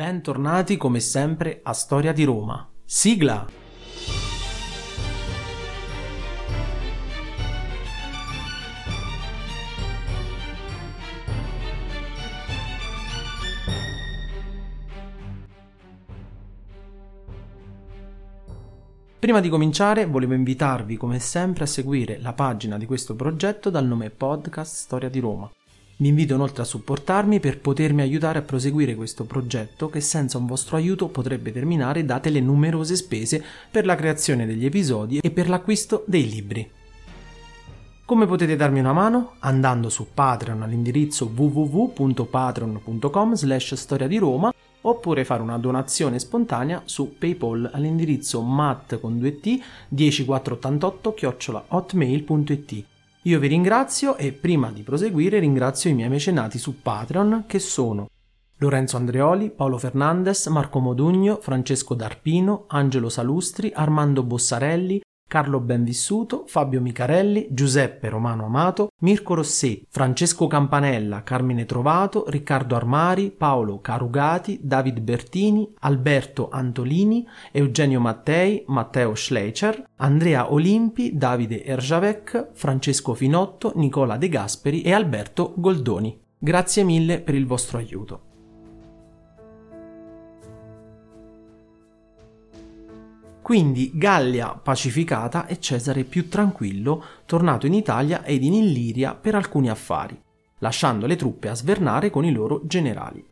Bentornati come sempre a Storia di Roma. Sigla! Prima di cominciare volevo invitarvi come sempre a seguire la pagina di questo progetto dal nome Podcast Storia di Roma. Vi invito inoltre a supportarmi per potermi aiutare a proseguire questo progetto che senza un vostro aiuto potrebbe terminare, date le numerose spese per la creazione degli episodi e per l'acquisto dei libri. Come potete darmi una mano? Andando su Patreon all'indirizzo www.patreon.com/storiadiroma oppure fare una donazione spontanea su PayPal all'indirizzo matt10488@hotmail.it. Io vi ringrazio e prima di proseguire ringrazio i miei mecenati su Patreon che sono Lorenzo Andreoli, Paolo Fernandez, Marco Modugno, Francesco D'Arpino, Angelo Salustri, Armando Bossarelli, Carlo Benvissuto, Fabio Micarelli, Giuseppe Romano Amato, Mirko Rossè, Francesco Campanella, Carmine Trovato, Riccardo Armari, Paolo Carugati, David Bertini, Alberto Antolini, Eugenio Mattei, Matteo Schleicher, Andrea Olimpi, Davide Erjavec, Francesco Finotto, Nicola De Gasperi e Alberto Goldoni. Grazie mille per il vostro aiuto. Quindi Gallia pacificata e Cesare più tranquillo, tornato in Italia ed in Illiria per alcuni affari, lasciando le truppe a svernare con i loro generali.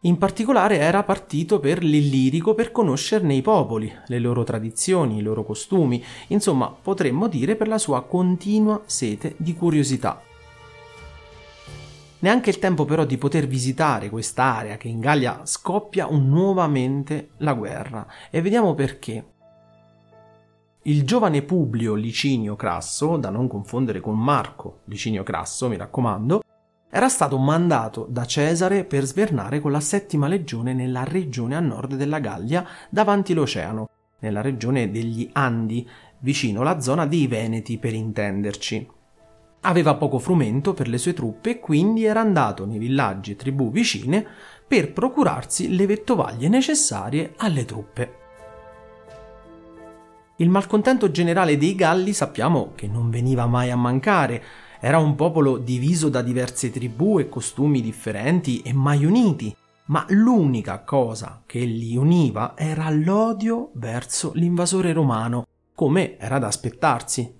In particolare era partito per l'Illirico per conoscerne i popoli, le loro tradizioni, i loro costumi, insomma potremmo dire per la sua continua sete di curiosità. Neanche il tempo però di poter visitare quest'area che in Gallia scoppia nuovamente la guerra, e vediamo perché. Il giovane Publio Licinio Crasso, da non confondere con Marco Licinio Crasso, mi raccomando, era stato mandato da Cesare per svernare con la settima legione nella regione a nord della Gallia davanti l'oceano, nella regione degli Andi, vicino la zona dei Veneti per intenderci. Aveva poco frumento per le sue truppe e quindi era andato nei villaggi e tribù vicine per procurarsi le vettovaglie necessarie alle truppe. Il malcontento generale dei Galli sappiamo che non veniva mai a mancare, era un popolo diviso da diverse tribù e costumi differenti e mai uniti, ma l'unica cosa che li univa era l'odio verso l'invasore romano, come era da aspettarsi.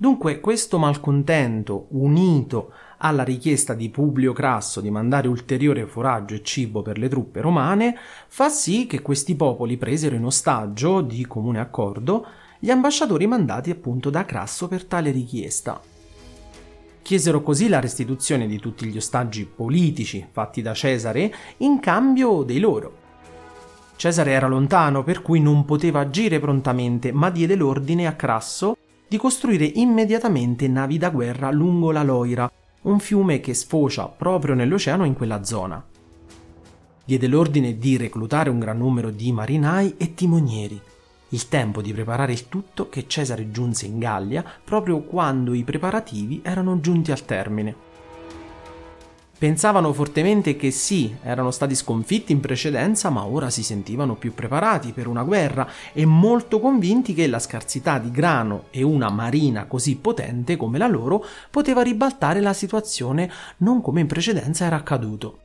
Dunque questo malcontento, unito alla richiesta di Publio Crasso di mandare ulteriore foraggio e cibo per le truppe romane, fa sì che questi popoli presero in ostaggio, di comune accordo, gli ambasciatori mandati appunto da Crasso per tale richiesta. Chiesero così la restituzione di tutti gli ostaggi politici fatti da Cesare in cambio dei loro. Cesare era lontano, per cui non poteva agire prontamente, ma diede l'ordine a Crasso di costruire immediatamente navi da guerra lungo la Loira, un fiume che sfocia proprio nell'oceano in quella zona. Diede l'ordine di reclutare un gran numero di marinai e timonieri. Il tempo di preparare il tutto che Cesare giunse in Gallia proprio quando i preparativi erano giunti al termine. Pensavano fortemente che sì, erano stati sconfitti in precedenza, ma ora si sentivano più preparati per una guerra e molto convinti che la scarsità di grano e una marina così potente come la loro poteva ribaltare la situazione, non come in precedenza era accaduto.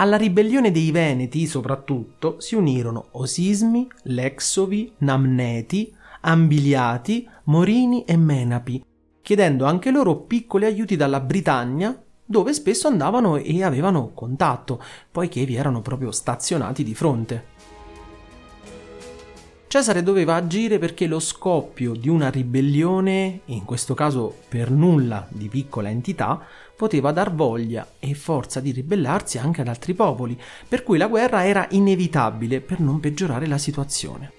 Alla ribellione dei Veneti, soprattutto, si unirono Osismi, Lexovi, Namneti, Ambiliati, Morini e Menapi, chiedendo anche loro piccoli aiuti dalla Britannia, dove spesso andavano e avevano contatto, poiché vi erano proprio stazionati di fronte. Cesare doveva agire perché lo scoppio di una ribellione, in questo caso per nulla di piccola entità, poteva dar voglia e forza di ribellarsi anche ad altri popoli, per cui la guerra era inevitabile per non peggiorare la situazione.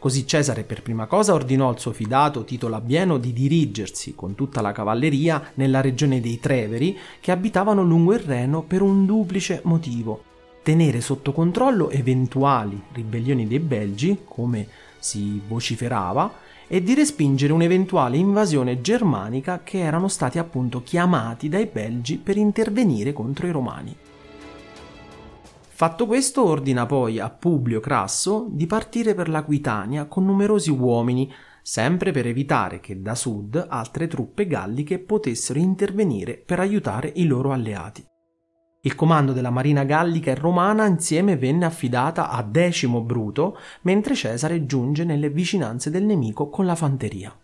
Così Cesare per prima cosa ordinò al suo fidato Tito Labieno di dirigersi con tutta la cavalleria nella regione dei Treveri, che abitavano lungo il Reno per un duplice motivo: tenere sotto controllo eventuali ribellioni dei Belgi, come si vociferava, e di respingere un'eventuale invasione germanica, che erano stati appunto chiamati dai Belgi per intervenire contro i Romani. Fatto questo, ordina poi a Publio Crasso di partire per l'Aquitania con numerosi uomini, sempre per evitare che da sud altre truppe galliche potessero intervenire per aiutare i loro alleati. Il comando della marina gallica e romana insieme venne affidata a Decimo Bruto, mentre Cesare giunge nelle vicinanze del nemico con la fanteria.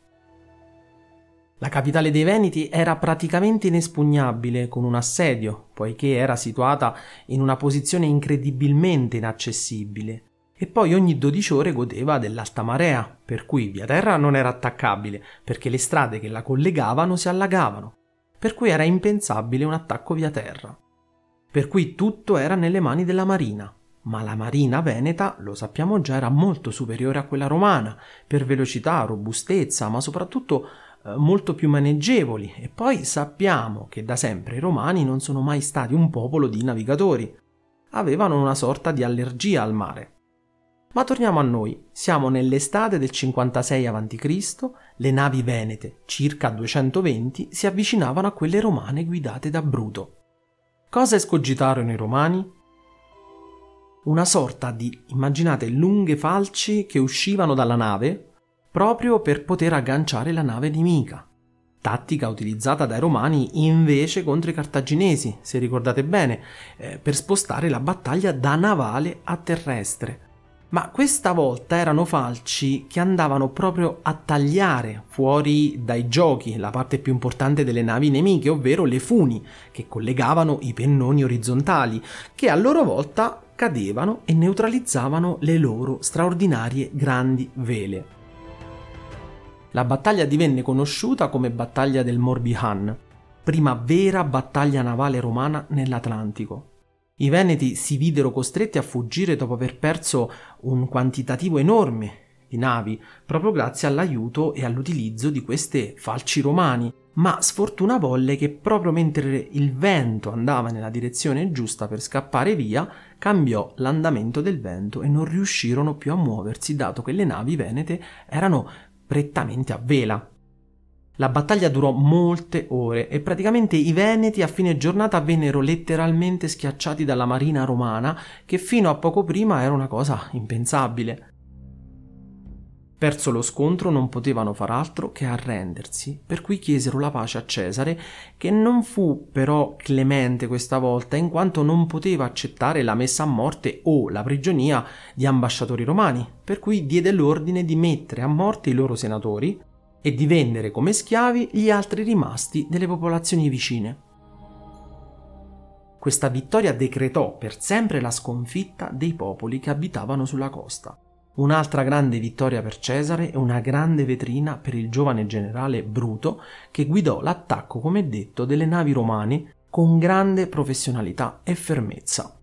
La capitale dei Veneti era praticamente inespugnabile con un assedio, poiché era situata in una posizione incredibilmente inaccessibile, e poi ogni 12 ore godeva dell'alta marea, per cui via terra non era attaccabile, perché le strade che la collegavano si allagavano, per cui era impensabile un attacco via terra. Per cui tutto era nelle mani della marina, ma la marina veneta, lo sappiamo già, era molto superiore a quella romana, per velocità, robustezza, ma soprattutto molto più maneggevoli, e poi sappiamo che da sempre i romani non sono mai stati un popolo di navigatori, avevano una sorta di allergia al mare. Ma torniamo a noi, siamo nell'estate del 56 a.C., le navi venete, circa 220, si avvicinavano a quelle romane guidate da Bruto. Cosa escogitarono i romani? Una sorta di, immaginate, lunghe falci che uscivano dalla nave proprio per poter agganciare la nave nemica, tattica utilizzata dai romani invece contro i cartaginesi, se ricordate bene, per spostare la battaglia da navale a terrestre. Ma questa volta erano falci che andavano proprio a tagliare fuori dai giochi la parte più importante delle navi nemiche, ovvero le funi, che collegavano i pennoni orizzontali, che a loro volta cadevano e neutralizzavano le loro straordinarie grandi vele. La battaglia divenne conosciuta come battaglia del Morbihan, prima vera battaglia navale romana nell'Atlantico. I Veneti si videro costretti a fuggire dopo aver perso un quantitativo enorme di navi, proprio grazie all'aiuto e all'utilizzo di queste falci romani, ma sfortuna volle che proprio mentre il vento andava nella direzione giusta per scappare via, cambiò l'andamento del vento e non riuscirono più a muoversi, dato che le navi venete erano prettamente a vela. La battaglia durò molte ore e praticamente i Veneti a fine giornata vennero letteralmente schiacciati dalla marina romana, che fino a poco prima era una cosa impensabile. Perso lo scontro non potevano far altro che arrendersi, per cui chiesero la pace a Cesare, che non fu però clemente questa volta, in quanto non poteva accettare la messa a morte o la prigionia di ambasciatori romani, per cui diede l'ordine di mettere a morte i loro senatori e di vendere come schiavi gli altri rimasti delle popolazioni vicine. Questa vittoria decretò per sempre la sconfitta dei popoli che abitavano sulla costa. Un'altra grande vittoria per Cesare e una grande vetrina per il giovane generale Bruto, che guidò l'attacco, come detto, delle navi romane con grande professionalità e fermezza.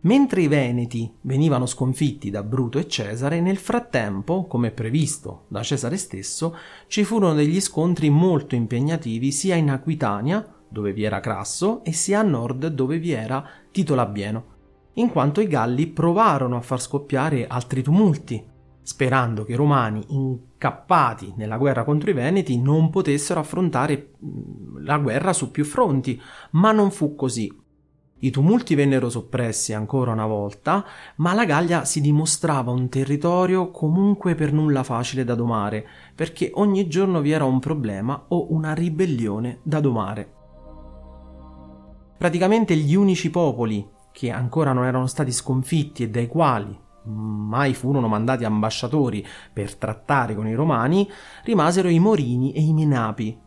Mentre i Veneti venivano sconfitti da Bruto e Cesare, nel frattempo, come previsto da Cesare stesso, ci furono degli scontri molto impegnativi sia in Aquitania, dove vi era Crasso, e sia a nord, dove vi era Tito Labieno, in quanto i Galli provarono a far scoppiare altri tumulti, sperando che i Romani, incappati nella guerra contro i Veneti, non potessero affrontare la guerra su più fronti, ma non fu così. I tumulti vennero soppressi ancora una volta, ma la Gallia si dimostrava un territorio comunque per nulla facile da domare, perché ogni giorno vi era un problema o una ribellione da domare. Praticamente gli unici popoli che ancora non erano stati sconfitti e dai quali mai furono mandati ambasciatori per trattare con i Romani rimasero i Morini e i Menapi.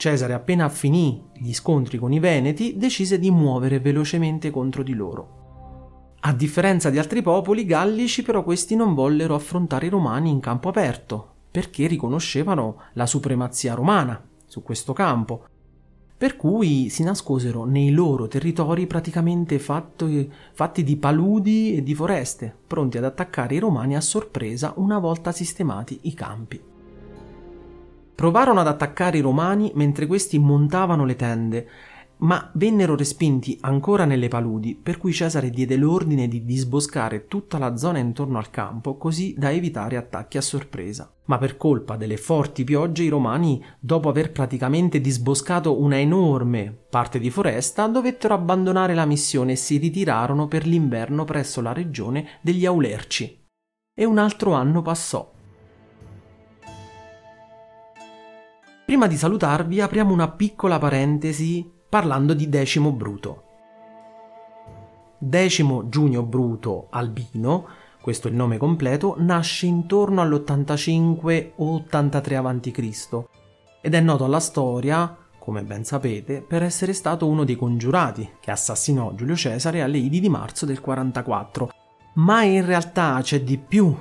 Cesare, appena finì gli scontri con i Veneti, decise di muovere velocemente contro di loro. A differenza di altri popoli gallici, però, questi non vollero affrontare i Romani in campo aperto, perché riconoscevano la supremazia romana su questo campo, per cui si nascosero nei loro territori praticamente fatti di paludi e di foreste, pronti ad attaccare i Romani a sorpresa una volta sistemati i campi. Provarono ad attaccare i Romani mentre questi montavano le tende, ma vennero respinti ancora nelle paludi, per cui Cesare diede l'ordine di disboscare tutta la zona intorno al campo, così da evitare attacchi a sorpresa. Ma per colpa delle forti piogge i Romani, dopo aver praticamente disboscato una enorme parte di foresta, dovettero abbandonare la missione e si ritirarono per l'inverno presso la regione degli Aulerci. E un altro anno passò. Prima di salutarvi apriamo una piccola parentesi parlando di Decimo Bruto. Decimo Giunio Bruto Albino, questo è il nome completo, nasce intorno all'85 o 83 a.C. ed è noto alla storia, come ben sapete, per essere stato uno dei congiurati che assassinò Giulio Cesare alle Idi di marzo del 44. Ma in realtà c'è di più,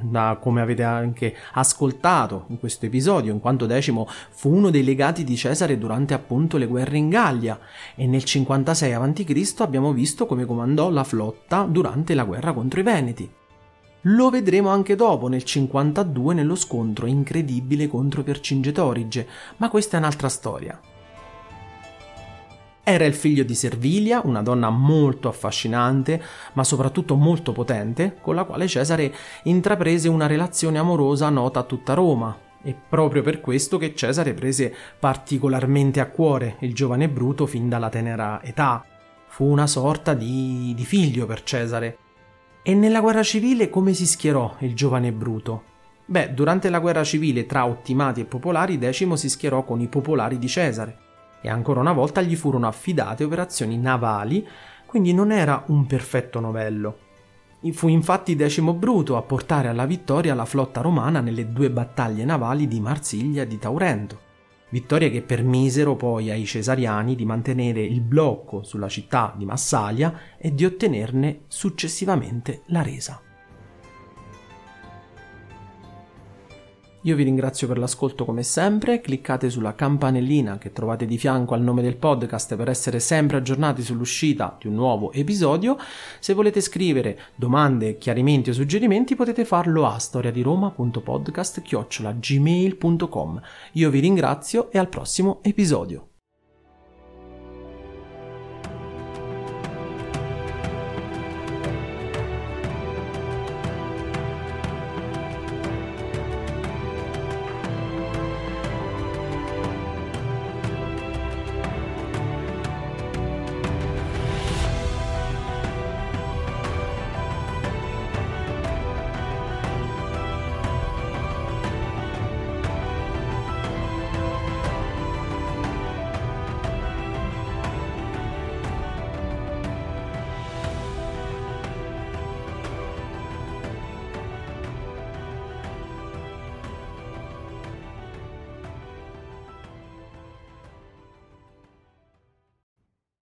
da come avete anche ascoltato in questo episodio, in quanto Decimo fu uno dei legati di Cesare durante appunto le guerre in Gallia e nel 56 a.C. abbiamo visto come comandò la flotta durante la guerra contro i Veneti. Lo vedremo anche dopo, nel 52, nello scontro incredibile contro Vercingetorige, ma questa è un'altra storia. Era il figlio di Servilia, una donna molto affascinante, ma soprattutto molto potente, con la quale Cesare intraprese una relazione amorosa nota a tutta Roma. È proprio per questo che Cesare prese particolarmente a cuore il giovane Bruto fin dalla tenera età. Fu una sorta di figlio per Cesare. E nella guerra civile come si schierò il giovane Bruto? Beh, durante la guerra civile tra ottimati e popolari, Decimo si schierò con i popolari di Cesare. E ancora una volta gli furono affidate operazioni navali, quindi non era un perfetto novello. Fu infatti Decimo Bruto a portare alla vittoria la flotta romana nelle due battaglie navali di Marsiglia e di Taurento, vittorie che permisero poi ai cesariani di mantenere il blocco sulla città di Massalia e di ottenerne successivamente la resa. Io vi ringrazio per l'ascolto come sempre, cliccate sulla campanellina che trovate di fianco al nome del podcast per essere sempre aggiornati sull'uscita di un nuovo episodio. Se volete scrivere domande, chiarimenti o suggerimenti potete farlo a storiadiroma.podcast@gmail.com. Io vi ringrazio e al prossimo episodio.